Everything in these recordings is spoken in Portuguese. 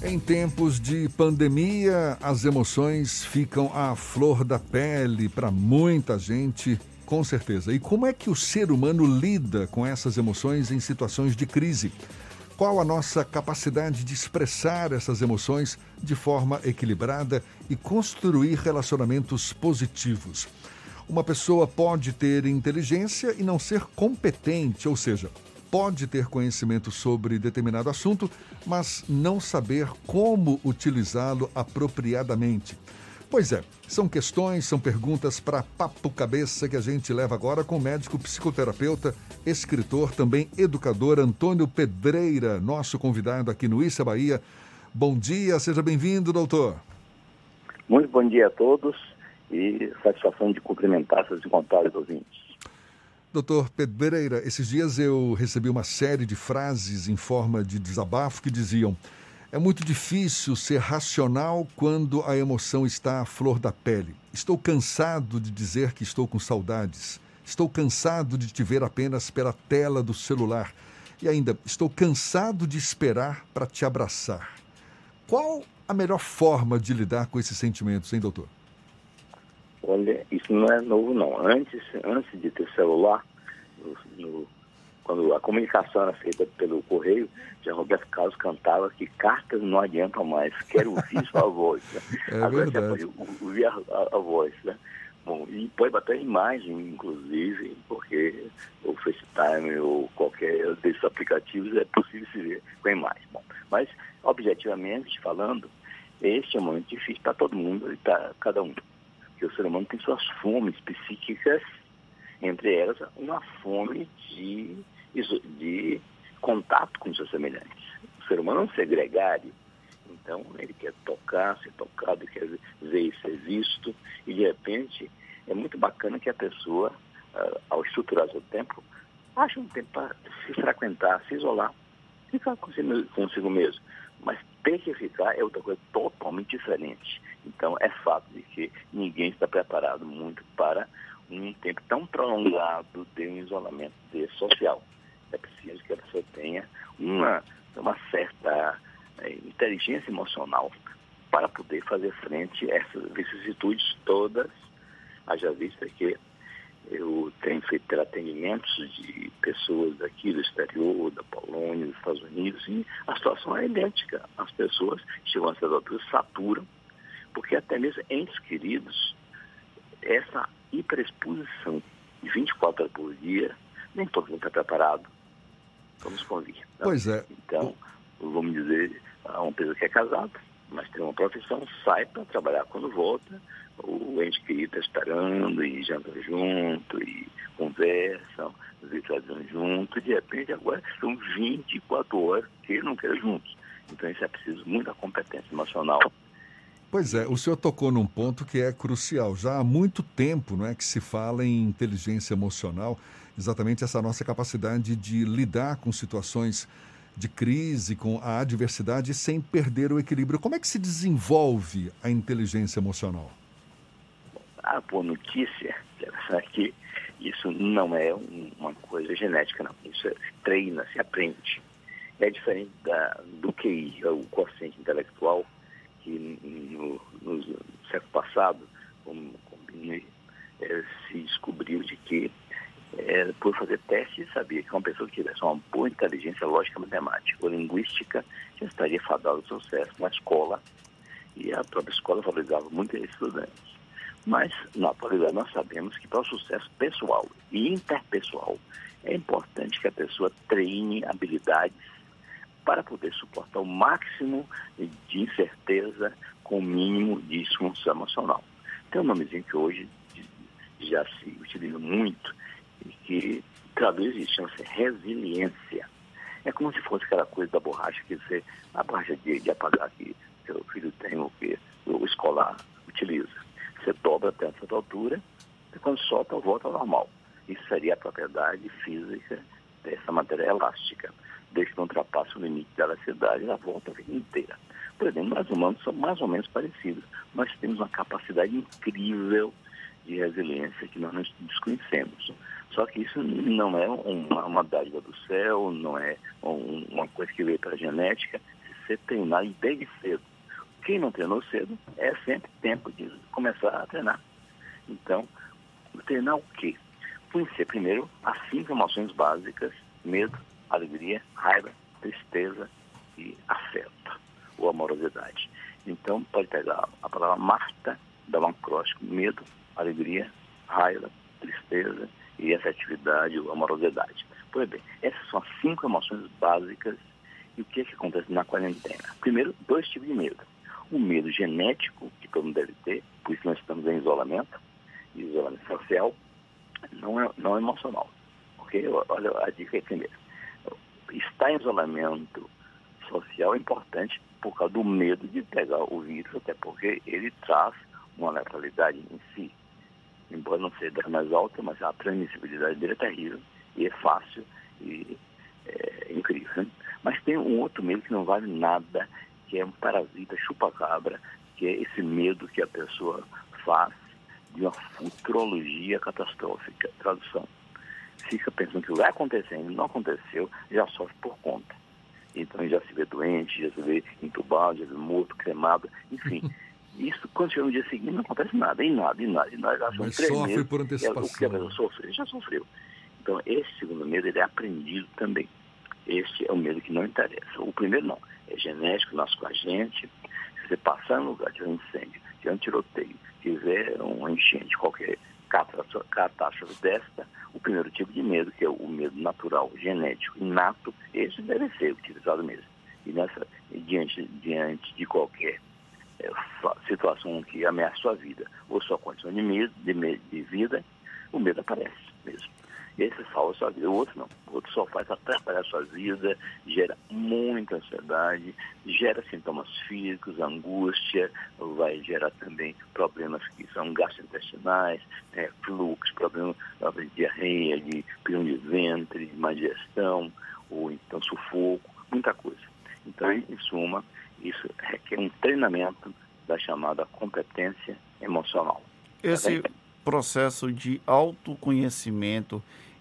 Em tempos de pandemia, as emoções ficam à flor da pele para muita gente, com certeza. E como é que o ser humano lida com essas emoções em situações de crise? Qual a nossa capacidade de expressar essas emoções de forma equilibrada e construir relacionamentos positivos? Uma pessoa pode ter inteligência e não ser competente, ou seja, pode ter conhecimento sobre determinado assunto, mas não saber como utilizá-lo apropriadamente. Pois é, são questões, são perguntas para papo cabeça que a gente leva agora com o médico psicoterapeuta, escritor, também educador Antônio Pedreira, nosso convidado aqui no Iça Bahia. Bom dia, seja bem-vindo, doutor. Muito bom dia a todos e satisfação de cumprimentar seus incontáveis ouvintes. Doutor Pedreira, esses dias eu recebi uma série de frases em forma de desabafo que diziam: é muito difícil ser racional quando a emoção está à flor da pele. Estou cansado de dizer que estou com saudades. Estou cansado de te ver apenas pela tela do celular. E ainda, estou cansado de esperar para te abraçar. Qual a melhor forma de lidar com esses sentimentos, hein, doutor? Olha, isso não é novo, não. Antes de ter celular, quando a comunicação era feita pelo correio, já Roberto Carlos cantava que cartas não adiantam mais, quero ouvir sua voz. Né? É. Agora verdade. Você pode ouvir a voz, né? Bom, e pode botar imagem, inclusive, porque o FaceTime ou qualquer desses aplicativos é possível se ver com a imagem. Bom, mas, objetivamente falando, este é um momento difícil para todo mundo e para cada um. Porque o ser humano tem suas fomes psíquicas, entre elas uma fome de contato com seus semelhantes. O ser humano é um segregário, então ele quer tocar, ser tocado, quer ver e ser visto, e de repente é muito bacana que a pessoa, ao estruturar seu tempo, ache um tempo para se frequentar, se isolar, ficar consigo mesmo. Mas ter que ficar é outra coisa totalmente diferente. Então é fato de que ninguém está preparado muito para um tempo tão prolongado de um isolamento social. É preciso que a pessoa tenha uma certa inteligência emocional para poder fazer frente a essas vicissitudes todas. Haja vista que eu tenho feito atendimentos de pessoas daqui do exterior, da Polônia, dos Estados Unidos, e a situação é idêntica. As pessoas chegam a essas alturas, saturam, porque até mesmo entes queridos, essa hiperexposição de 24 horas por dia, nem todo mundo está preparado. Vamos convir. Tá? Pois é. Então, vamos dizer, uma pessoa que é casada, mas tem uma profissão, sai para trabalhar. Quando volta, o ente querido está esperando, e jantam junto, e conversam, visualizam junto, e de repente agora são 24 horas que ele não quer juntos. Então, isso é preciso muita competência emocional. Pois é, o senhor tocou num ponto que é crucial. Já há muito tempo, não é, que se fala em inteligência emocional, exatamente essa nossa capacidade de lidar com situações de crise, com a adversidade, sem perder o equilíbrio. Como é que se desenvolve a inteligência emocional? A boa notícia é que isso não é uma coisa genética, não. Isso treina, se aprende. É diferente do QI, o quociente intelectual, que no século passado, se descobriu de que, por fazer testes, sabia que uma pessoa que tivesse uma boa inteligência lógica, matemática ou linguística já estaria fadada ao sucesso na escola, e a própria escola valorizava muito esses estudantes. Mas, na atualidade, nós sabemos que para o sucesso pessoal e interpessoal é importante que a pessoa treine habilidades para poder suportar o máximo de incerteza com o mínimo de disfunção emocional. Tem um nomezinho que hoje já se utiliza muito e que traduz isso, chama-se resiliência. É como se fosse aquela coisa da borracha que você, a borracha de apagar que seu filho tem ou que o escolar utiliza. Você dobra até certa altura e quando solta, volta ao normal. Isso seria a propriedade física dessa matéria elástica. Desde que não ultrapasse o limite da elasticidade, ela volta a vida inteira. Por exemplo, nós humanos somos mais ou menos parecidos. Nós temos uma capacidade incrível de resiliência que nós não desconhecemos. Só que isso não é uma dádiva do céu, não é uma coisa que veio para a genética. você treinar e desde cedo. Quem não treinou cedo é sempre tempo de começar a treinar. Então, treinar o quê? Conhecer primeiro as 5 emoções básicas: medo, alegria, raiva, tristeza e afeto ou amorosidade. Então, pode pegar a palavra MAFTA, dar um acróstico: medo, alegria, raiva, tristeza e afetividade ou amorosidade. Pois bem, essas são as 5 emoções básicas. E o que é que acontece na quarentena? Primeiro, 2 tipos de medo. O medo genético, que todo mundo deve ter, por isso nós estamos em isolamento social, não é emocional. Ok? Olha a dica aí primeiro. Estar em isolamento social é importante por causa do medo de pegar o vírus, até porque ele traz uma letalidade em si. Embora não seja mais alta, mas a transmissibilidade dele é terrível e é fácil e é incrível. Né? Mas tem um outro medo que não vale nada, que é um parasita chupa-cabra, que é esse medo que a pessoa faz de uma futurologia catastrófica. Tradução: fica pensando que vai acontecer, ainda não aconteceu, já sofre por conta. Então já se vê doente, já se vê entubado, já se vê morto, cremado, enfim. Isso, quando chega no dia seguinte, não acontece nada, e nada. Mas sofre por antecipação. O que a pessoa sofreu, já sofreu. Então, esse segundo medo, ele é aprendido também. Este é o medo que não interessa. O primeiro não, é genético, nasce com a gente. Se você passar no lugar, tiver um incêndio, tiver um tiroteio, tiver um enchente, qualquer catástrofe desta, o primeiro tipo de medo, que é o medo natural, genético, inato, esse deve ser utilizado mesmo. E diante de qualquer situação que ameaça sua vida ou sua condição de vida, o medo aparece mesmo. Esse salva sua vida, o outro não. O outro só faz atrapalhar sua vida, gera muita ansiedade, gera sintomas físicos, angústia, vai gerar também problemas que são gastrointestinais, fluxo, problemas de diarreia, de prisão de ventre, de má digestão, ou então sufoco, muita coisa. Então, em suma, isso requer um treinamento da chamada competência emocional. Esse processo de autoconhecimento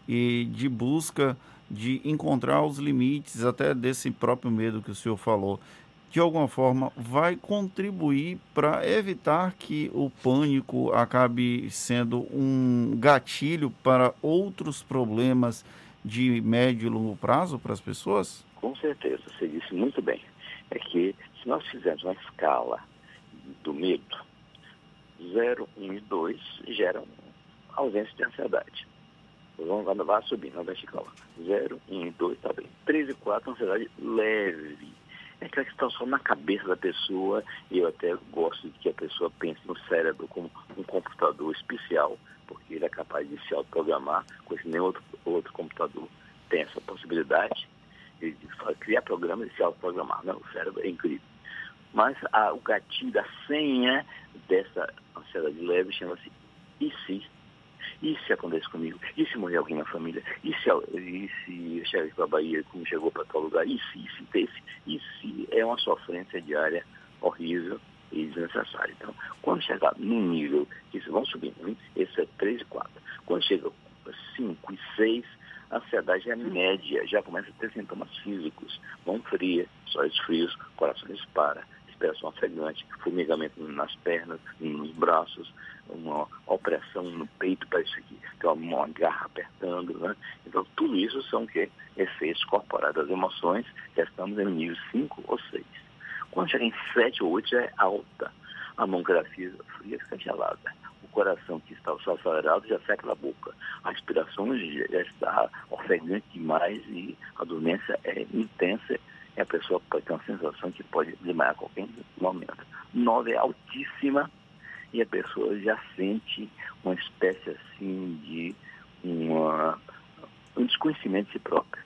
e de busca de encontrar os limites até desse próprio medo que o senhor falou, de alguma forma vai contribuir para evitar que o pânico acabe sendo um gatilho para outros problemas de médio e longo prazo para as pessoas? Com certeza, você disse muito bem. É que se nós fizermos uma escala do medo, 0, 1 e 2 geram ausência de ansiedade. Vai subir, não vai ficar lá. 0, 1 e 2, tá bem. 3 e 4, ansiedade leve. É aquela que está só na cabeça da pessoa, e eu até gosto de que a pessoa pense no cérebro como um computador especial, porque ele é capaz de se autoprogramar, coisa que nem outro computador tem essa possibilidade. Ele criar programa e se autoprogramar, né? O cérebro é incrível. Mas o gatilho da senha dessa ansiedade leve chama-se e se? E se acontece comigo? E se morrer alguém na família? E se eu chegar para a Bahia como chegou para tal lugar? E se? É uma sofrência diária horrível e desnecessária. Então, quando chegar num nível que vão subindo, hein? Esse é 3 e 4. Quando chega 5 e 6, a ansiedade já é média, já começa a ter sintomas físicos: mão fria, olhos frios, coração dispara, respiração ofegante, formigamento nas pernas, nos braços, uma opressão no peito, parece que tem uma garra apertando, né? Então, tudo isso são o quê? Efeitos corporais das emoções. Já estamos em nível 5 ou 6. Quando chega em 7 ou 8, já é alta. A mão fria fica gelada. O coração que está acelerado já seca na boca. A respiração já está ofegante demais e a dormência é intensa. E a pessoa pode ter uma sensação que pode desmaiar a qualquer momento. 9 é altíssima e a pessoa já sente uma espécie assim de um desconhecimento de si própria.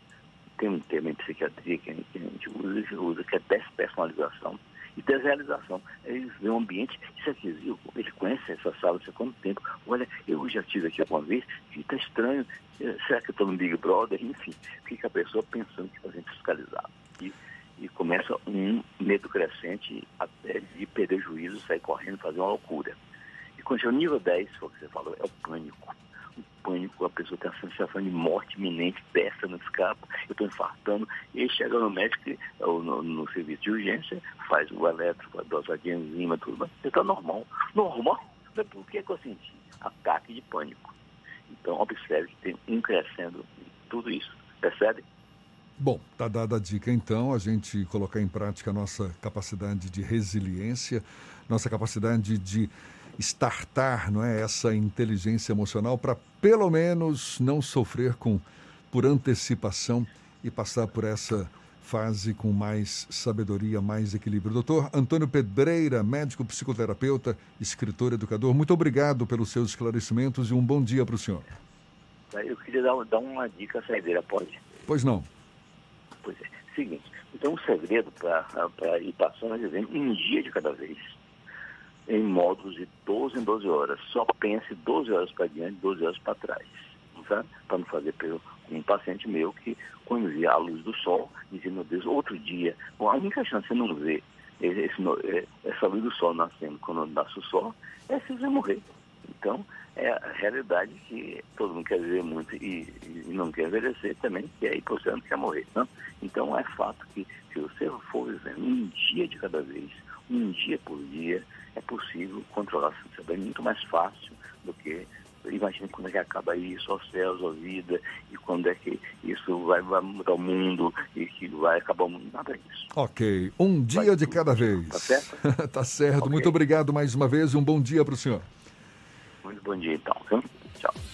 Tem um termo em psiquiatria que a gente usa, que é despersonalização e desrealização. Eles veem o ambiente, isso aqui, eles conhecem essa sala há quanto tempo. Olha, eu já estive aqui alguma vez, está estranho, será que eu estou no Big Brother? Enfim, fica a pessoa pensando que está sendo fiscalizado. E começa um medo crescente até de perder o juízo, sair correndo, fazer uma loucura. E quando chega o nível 10, foi o que você falou, é o pânico. O pânico, a pessoa tem a sensação de morte iminente, dessa, não escapa. eu estou infartando. E chega no médico, no serviço de urgência, faz o elétrico, a dosadinha, enzima, tudo, mas você está normal. Normal? Mas por que eu senti? Ataque de pânico. Então, observe que tem um crescendo tudo isso. Percebe? Bom, está dada a dica, então, a gente colocar em prática a nossa capacidade de resiliência, nossa capacidade de startar, não é, essa inteligência emocional para, pelo menos, não sofrer por antecipação e passar por essa fase com mais sabedoria, mais equilíbrio. Doutor Antônio Pedreira, médico psicoterapeuta, escritor, educador, muito obrigado pelos seus esclarecimentos e um bom dia para o senhor. Eu queria dar uma dica cerveira, pode? Pois não. Pois é. Seguinte, então o segredo para ir passando é um dia de cada vez, em módulos de 12 em 12 horas. Só pense 12 horas para diante, 12 horas para trás. Tá? Para não fazer um paciente meu que, quando via a luz do sol, dizia, meu Deus, outro dia. Bom, a única chance de não ver essa luz do sol nascendo quando nasce o sol é se você morrer. Então, é a realidade que todo mundo quer viver muito e não quer envelhecer também, que aí você não quer morrer. Não? Então, é fato que se você for vivendo um dia de cada vez, um dia por dia, é possível controlar seu bem muito mais fácil do que... Imagina quando é que acaba isso, aos céus, a vida, e quando é que isso vai mudar o mundo e que vai acabar o mundo. Nada disso. Ok. Um dia de cada vez. Tá certo? Tá certo. Okay. Muito obrigado mais uma vez e um bom dia para o senhor. Muito bom dia, então. Tchau.